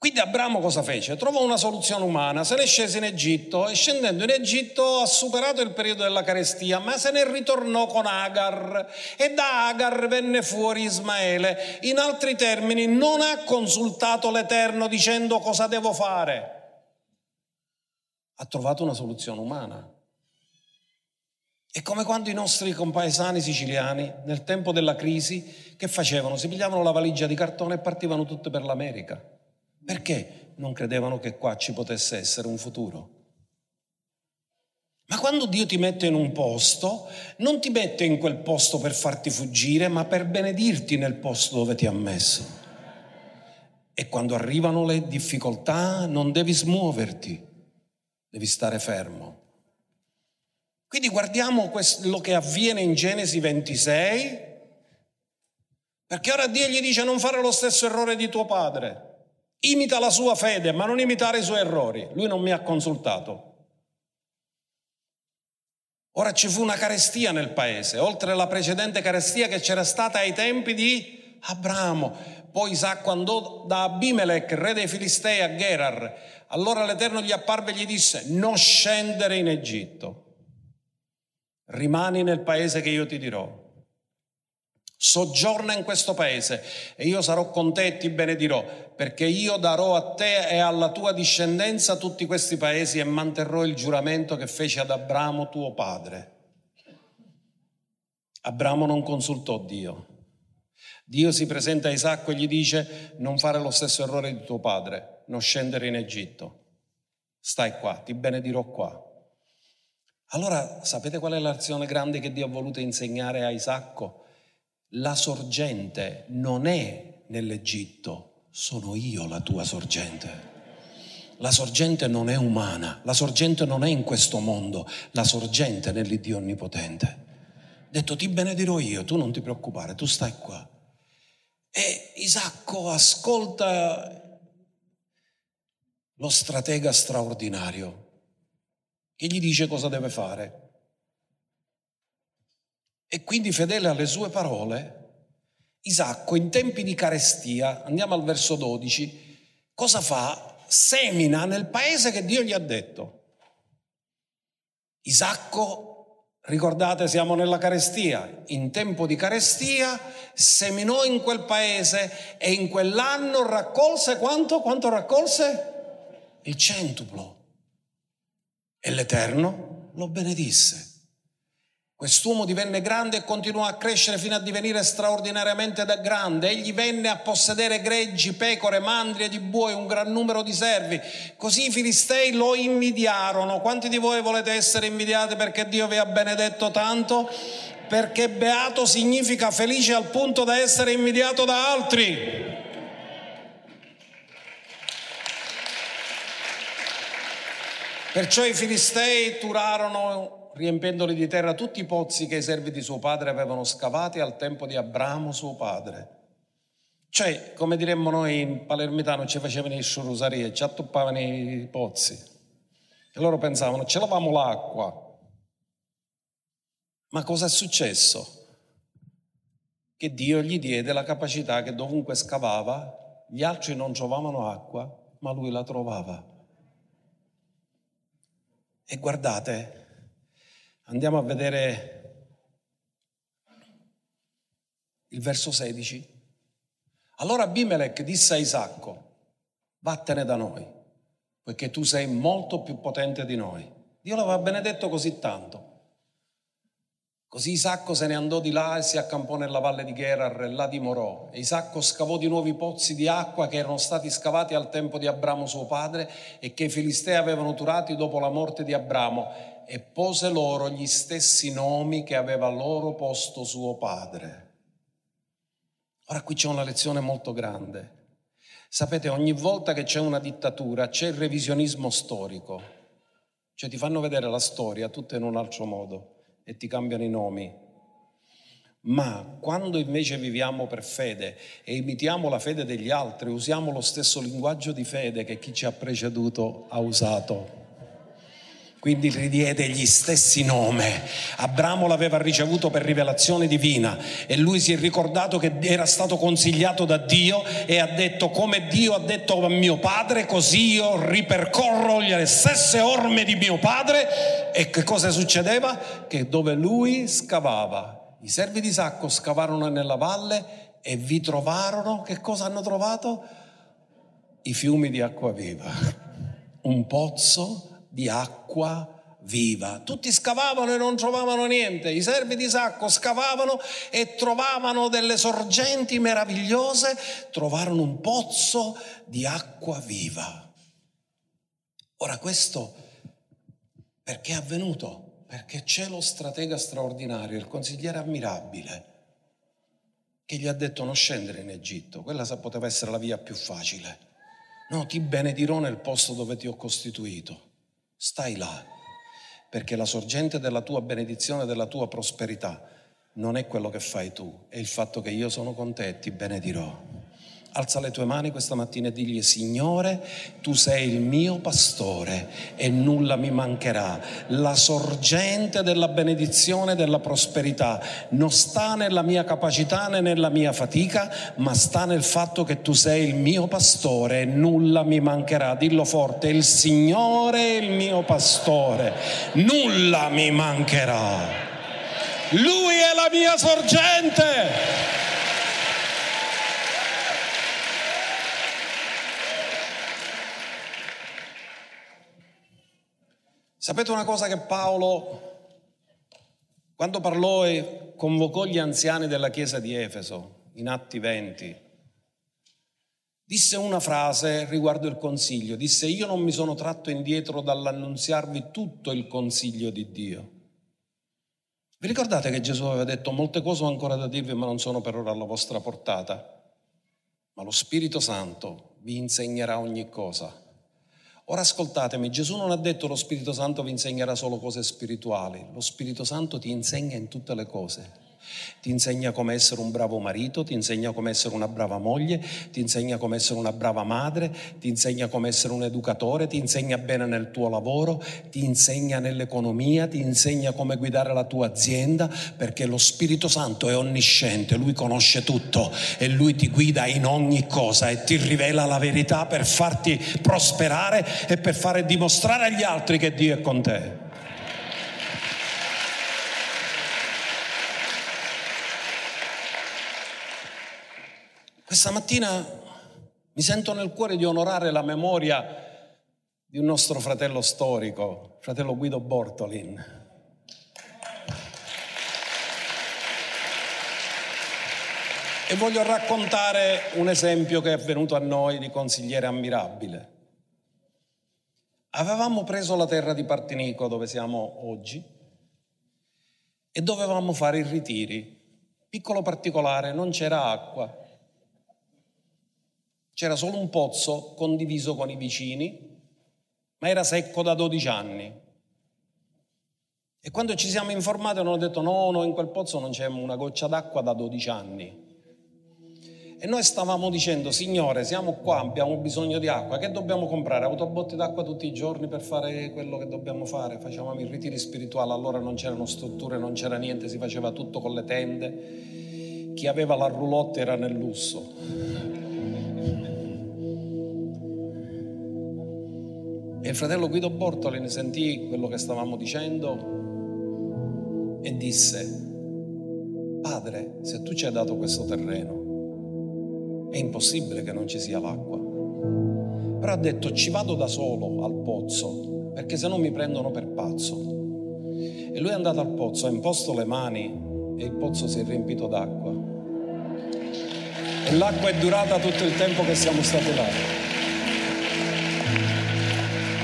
Quindi Abramo cosa fece? Trovò una soluzione umana, se ne scese in Egitto, e scendendo in Egitto ha superato il periodo della carestia, ma se ne ritornò con Agar, e da Agar venne fuori Ismaele. In altri termini, non ha consultato l'Eterno dicendo cosa devo fare. Ha trovato una soluzione umana. È come quando i nostri compaesani siciliani, nel tempo della crisi, che facevano? Si pigliavano la valigia di cartone e partivano tutti per l'America. Perché non credevano che qua ci potesse essere un futuro? Ma quando Dio ti mette in un posto, non ti mette in quel posto per farti fuggire, ma per benedirti nel posto dove ti ha messo. E quando arrivano le difficoltà non devi smuoverti, devi stare fermo. Quindi guardiamo quello che avviene in Genesi 26, perché ora Dio gli dice: non fare lo stesso errore di tuo padre. Imita la sua fede, ma non imitare i suoi errori. Lui non mi ha consultato. Ora ci fu una carestia nel paese, oltre alla precedente carestia che c'era stata ai tempi di Abramo. Poi Isacco andò da Abimelech, re dei Filistei, a Gerar. Allora l'Eterno gli apparve e gli disse: non scendere in Egitto, rimani nel paese che io ti dirò. Soggiorna in questo paese e io sarò con te e ti benedirò, perché io darò a te e alla tua discendenza tutti questi paesi e manterrò il giuramento che feci ad Abramo tuo padre. Abramo non consultò Dio. Dio si presenta a Isacco e gli dice: non fare lo stesso errore di tuo padre, non scendere in Egitto, stai qua, ti benedirò qua. Allora sapete qual è la lezione grande che Dio ha voluto insegnare a Isacco? La sorgente non è nell'Egitto, sono io la tua sorgente. La sorgente non è umana, la sorgente non è in questo mondo, la sorgente è nell'Iddio Onnipotente. Detto: ti benedirò io, tu non ti preoccupare, tu stai qua. E Isacco ascolta lo stratega straordinario che gli dice cosa deve fare. E quindi, fedele alle sue parole, Isacco in tempi di carestia, andiamo al verso 12, cosa fa? Semina nel paese che Dio gli ha detto. Isacco, ricordate, siamo nella carestia, in tempo di carestia seminò in quel paese e in quell'anno raccolse quanto? Quanto raccolse? Il centuplo. E l'Eterno lo benedisse. Quest'uomo divenne grande e continuò a crescere fino a divenire straordinariamente da grande. Egli venne a possedere greggi, pecore, mandrie di buoi, un gran numero di servi. Così i Filistei lo invidiarono. Quanti di voi volete essere invidiati perché Dio vi ha benedetto tanto? Perché beato significa felice al punto da essere invidiato da altri. Perciò i Filistei turarono, riempendoli di terra, tutti i pozzi che i servi di suo padre avevano scavati al tempo di Abramo suo padre. Cioè, come diremmo noi in palermitano, ci facevano i sciurusarie, ci attuppavano i pozzi. E loro pensavano: ce lavamo l'acqua. Ma cosa è successo? Che Dio gli diede la capacità che dovunque scavava, gli altri non trovavano acqua, ma lui la trovava. E guardate, andiamo a vedere il verso 16. Allora Abimelech disse a Isacco: vattene da noi, poiché tu sei molto più potente di noi. Dio l'aveva benedetto così tanto. Così Isacco se ne andò di là e si accampò nella valle di Gerar e là dimorò. E Isacco scavò di nuovi pozzi di acqua che erano stati scavati al tempo di Abramo suo padre e che i Filistei avevano turati dopo la morte di Abramo, e pose loro gli stessi nomi che aveva loro posto suo padre. Ora qui c'è una lezione molto grande. Sapete, ogni volta che c'è una dittatura c'è il revisionismo storico, cioè ti fanno vedere la storia tutta in un altro modo e ti cambiano i nomi. Ma quando invece viviamo per fede e imitiamo la fede degli altri, usiamo lo stesso linguaggio di fede che chi ci ha preceduto ha usato. Quindi ridiede gli stessi nome. Abramo l'aveva ricevuto per rivelazione divina e lui si è ricordato che era stato consigliato da Dio e ha detto: come Dio ha detto a mio padre, così io ripercorro le stesse orme di mio padre. E che cosa succedeva? Che dove lui scavava, i servi di Isacco scavarono nella valle e vi trovarono, che cosa hanno trovato? I fiumi di acqua viva, un pozzo di acqua viva. Tutti scavavano e non trovavano niente. I servi di Isacco scavavano e trovavano delle sorgenti meravigliose, trovarono un pozzo di acqua viva. Ora questo perché è avvenuto? Perché c'è lo stratega straordinario, il consigliere ammirabile, che gli ha detto: non scendere in Egitto, quella poteva essere la via più facile. No, ti benedirò nel posto dove ti ho costituito. Stai là, perché la sorgente della tua benedizione, della tua prosperità non è quello che fai tu, è il fatto che io sono con te e ti benedirò. Alza le tue mani questa mattina e digli: Signore, tu sei il mio pastore e nulla mi mancherà. La sorgente della benedizione e della prosperità non sta nella mia capacità né nella mia fatica, ma sta nel fatto che tu sei il mio pastore e nulla mi mancherà. Dillo forte: il Signore è il mio pastore, nulla mi mancherà. Lui è la mia sorgente. Sapete una cosa, che Paolo, quando parlò e convocò gli anziani della chiesa di Efeso in Atti 20, disse una frase riguardo il consiglio, disse: io non mi sono tratto indietro dall'annunziarvi tutto il consiglio di Dio. Vi ricordate che Gesù aveva detto: molte cose ho ancora da dirvi, ma non sono per ora alla vostra portata, ma lo Spirito Santo vi insegnerà ogni cosa. Ora ascoltatemi, Gesù non ha detto lo Spirito Santo vi insegnerà solo cose spirituali, lo Spirito Santo ti insegna in tutte le cose. Ti insegna come essere un bravo marito, ti insegna come essere una brava moglie, ti insegna come essere una brava madre, ti insegna come essere un educatore, ti insegna bene nel tuo lavoro, ti insegna nell'economia, ti insegna come guidare la tua azienda, perché lo Spirito Santo è onnisciente, lui conosce tutto e lui ti guida in ogni cosa e ti rivela la verità per farti prosperare e per fare dimostrare agli altri che Dio è con te. Questa mattina mi sento nel cuore di onorare la memoria di un nostro fratello storico, fratello Guido Bortolin. E voglio raccontare un esempio che è venuto a noi di consigliere ammirabile. Avevamo preso la terra di Partinico, dove siamo oggi, e dovevamo fare i ritiri. Piccolo particolare, non c'era acqua. C'era solo un pozzo condiviso con i vicini, ma era secco da 12 anni. E quando ci siamo informati hanno detto: no, in quel pozzo non c'è una goccia d'acqua da 12 anni. E noi stavamo dicendo: Signore, siamo qua, abbiamo bisogno di acqua, che dobbiamo comprare? Autobotti d'acqua tutti i giorni per fare quello che dobbiamo fare? Facevamo i ritiri spirituali, allora non c'erano strutture, non c'era niente, si faceva tutto con le tende. Chi aveva la roulotte era nel lusso. E il fratello Guido Bortolin sentì quello che stavamo dicendo e disse: Padre, se tu ci hai dato questo terreno, è impossibile che non ci sia l'acqua. Però ha detto: ci vado da solo al pozzo, perché se no mi prendono per pazzo. E lui è andato al pozzo, ha imposto le mani e il pozzo si è riempito d'acqua. E l'acqua è durata tutto il tempo che siamo stati là.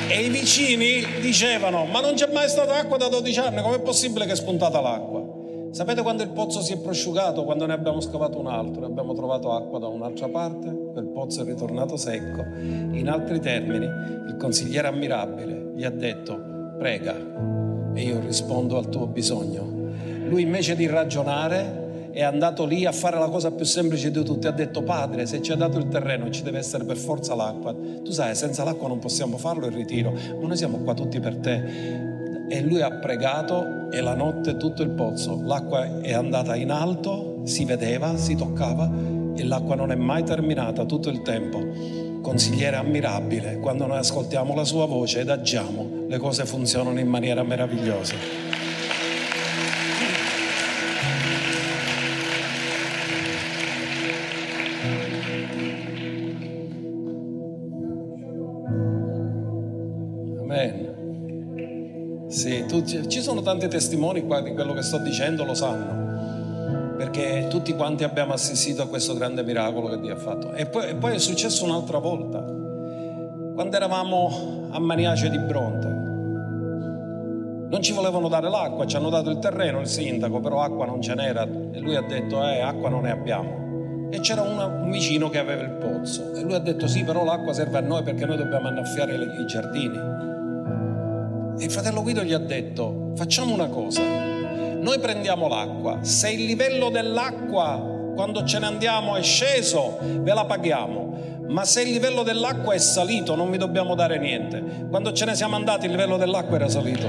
E i vicini dicevano: ma non c'è mai stata acqua da 12 anni, com'è possibile che è spuntata l'acqua? Sapete quando il pozzo si è prosciugato? Quando ne abbiamo scavato un altro, ne abbiamo trovato acqua da un'altra parte, quel pozzo è ritornato secco. In altri termini, il consigliere ammirabile gli ha detto: prega e io rispondo al tuo bisogno. Lui invece di ragionare è andato lì a fare la cosa più semplice di tutti, ha detto: Padre, se ci ha dato il terreno ci deve essere per forza l'acqua, tu sai, senza l'acqua non possiamo farlo il ritiro, ma noi siamo qua tutti per te. E lui ha pregato e la notte tutto il pozzo, l'acqua è andata in alto, si vedeva, si toccava e l'acqua non è mai terminata tutto il tempo. Consigliere ammirabile, quando noi ascoltiamo la sua voce ed agiamo, le cose funzionano in maniera meravigliosa. Ci sono tanti testimoni qua di quello che sto dicendo, lo sanno, perché tutti quanti abbiamo assistito a questo grande miracolo che Dio ha fatto. E poi è successo un'altra volta, quando eravamo a Maniace di Bronte. Non ci volevano dare l'acqua, ci hanno dato il terreno, il sindaco, però acqua non ce n'era e lui ha detto: acqua non ne abbiamo. E c'era un vicino che aveva il pozzo e lui ha detto: sì, però l'acqua serve a noi perché noi dobbiamo annaffiare i giardini. E il fratello Guido gli ha detto: facciamo una cosa, noi prendiamo l'acqua, se il livello dell'acqua quando ce ne andiamo è sceso, ve la paghiamo. Ma se il livello dell'acqua è salito, non vi dobbiamo dare niente. Quando ce ne siamo andati il livello dell'acqua era salito.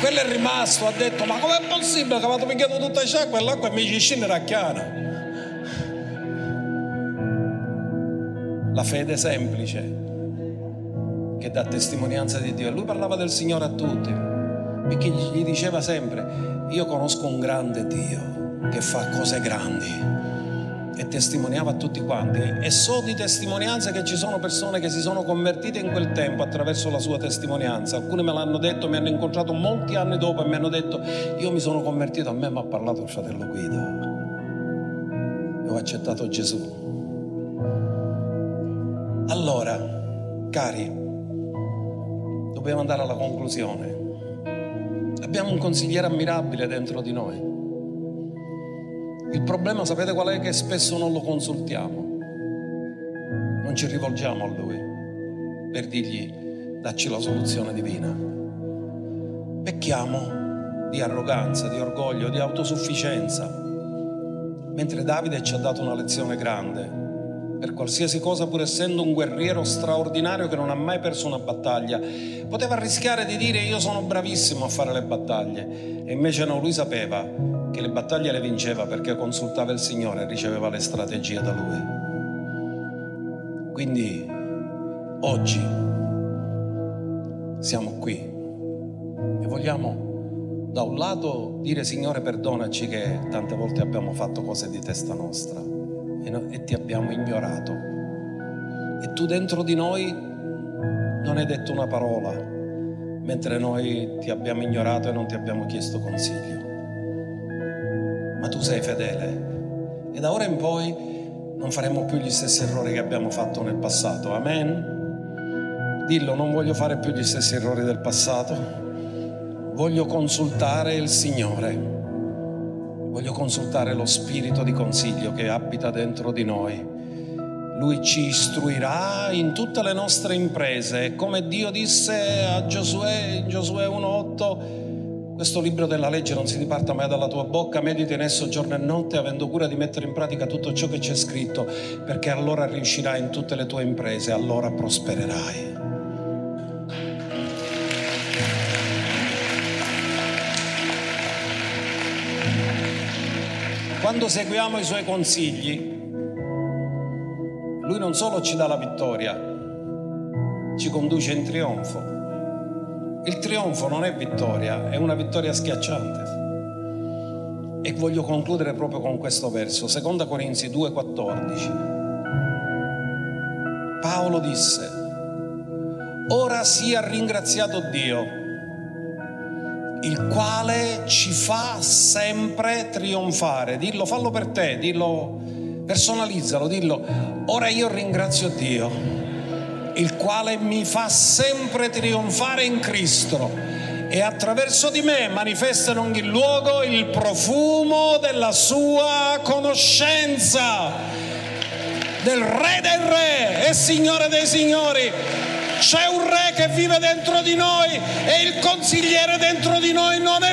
Quello è rimasto, ha detto: ma com'è possibile che mi ha picchiato tutta l'acqua e l'acqua mi ci scende a chiana? La fede semplice che dà testimonianza di Dio. E lui parlava del Signore a tutti, perché gli diceva sempre: io conosco un grande Dio che fa cose grandi, e testimoniava a tutti quanti. E so di testimonianze che ci sono persone che si sono convertite in quel tempo attraverso la sua testimonianza. Alcune me l'hanno detto, mi hanno incontrato molti anni dopo e mi hanno detto: io mi sono convertito, a me mi ha parlato il fratello Guido e ho accettato Gesù. Allora, cari, dobbiamo andare alla conclusione. Abbiamo un consigliere ammirabile dentro di noi. Il problema, sapete qual è? Che spesso non lo consultiamo, non ci rivolgiamo a lui per dirgli: dacci la soluzione divina. Pecchiamo di arroganza, di orgoglio, di autosufficienza, mentre Davide ci ha dato una lezione grande. Per qualsiasi cosa, pur essendo un guerriero straordinario che non ha mai perso una battaglia, poteva rischiare di dire: io sono bravissimo a fare le battaglie. E invece no, lui sapeva che le battaglie le vinceva perché consultava il Signore e riceveva le strategie da Lui. Quindi oggi siamo qui e vogliamo da un lato dire: Signore, perdonaci che tante volte abbiamo fatto cose di testa nostra e ti abbiamo ignorato, e tu dentro di noi non hai detto una parola, mentre noi ti abbiamo ignorato e non ti abbiamo chiesto consiglio. Ma tu sei fedele, e da ora in poi non faremo più gli stessi errori che abbiamo fatto nel passato. Amen? Dillo: non voglio fare più gli stessi errori del passato, voglio consultare il Signore. Voglio consultare lo spirito di consiglio che abita dentro di noi. Lui ci istruirà in tutte le nostre imprese. Come Dio disse a Giosuè, in Giosuè 1,8: questo libro della legge non si diparta mai dalla tua bocca, medita in esso giorno e notte, avendo cura di mettere in pratica tutto ciò che c'è scritto, perché allora riuscirai in tutte le tue imprese, allora prospererai. Quando seguiamo i Suoi consigli, Lui non solo ci dà la vittoria, ci conduce in trionfo. Il trionfo non è vittoria, è una vittoria schiacciante. E voglio concludere proprio con questo verso, 2 Corinzi 2,14. Paolo disse: ora sia ringraziato Dio, il quale ci fa sempre trionfare. Dillo, fallo per te, dillo, personalizzalo, dillo: ora io ringrazio Dio, il quale mi fa sempre trionfare in Cristo, e attraverso di me manifesta in ogni luogo il profumo della sua conoscenza, del Re dei Re e Signore dei Signori. C'è un Re che vive dentro di noi, e il consigliere dentro di noi non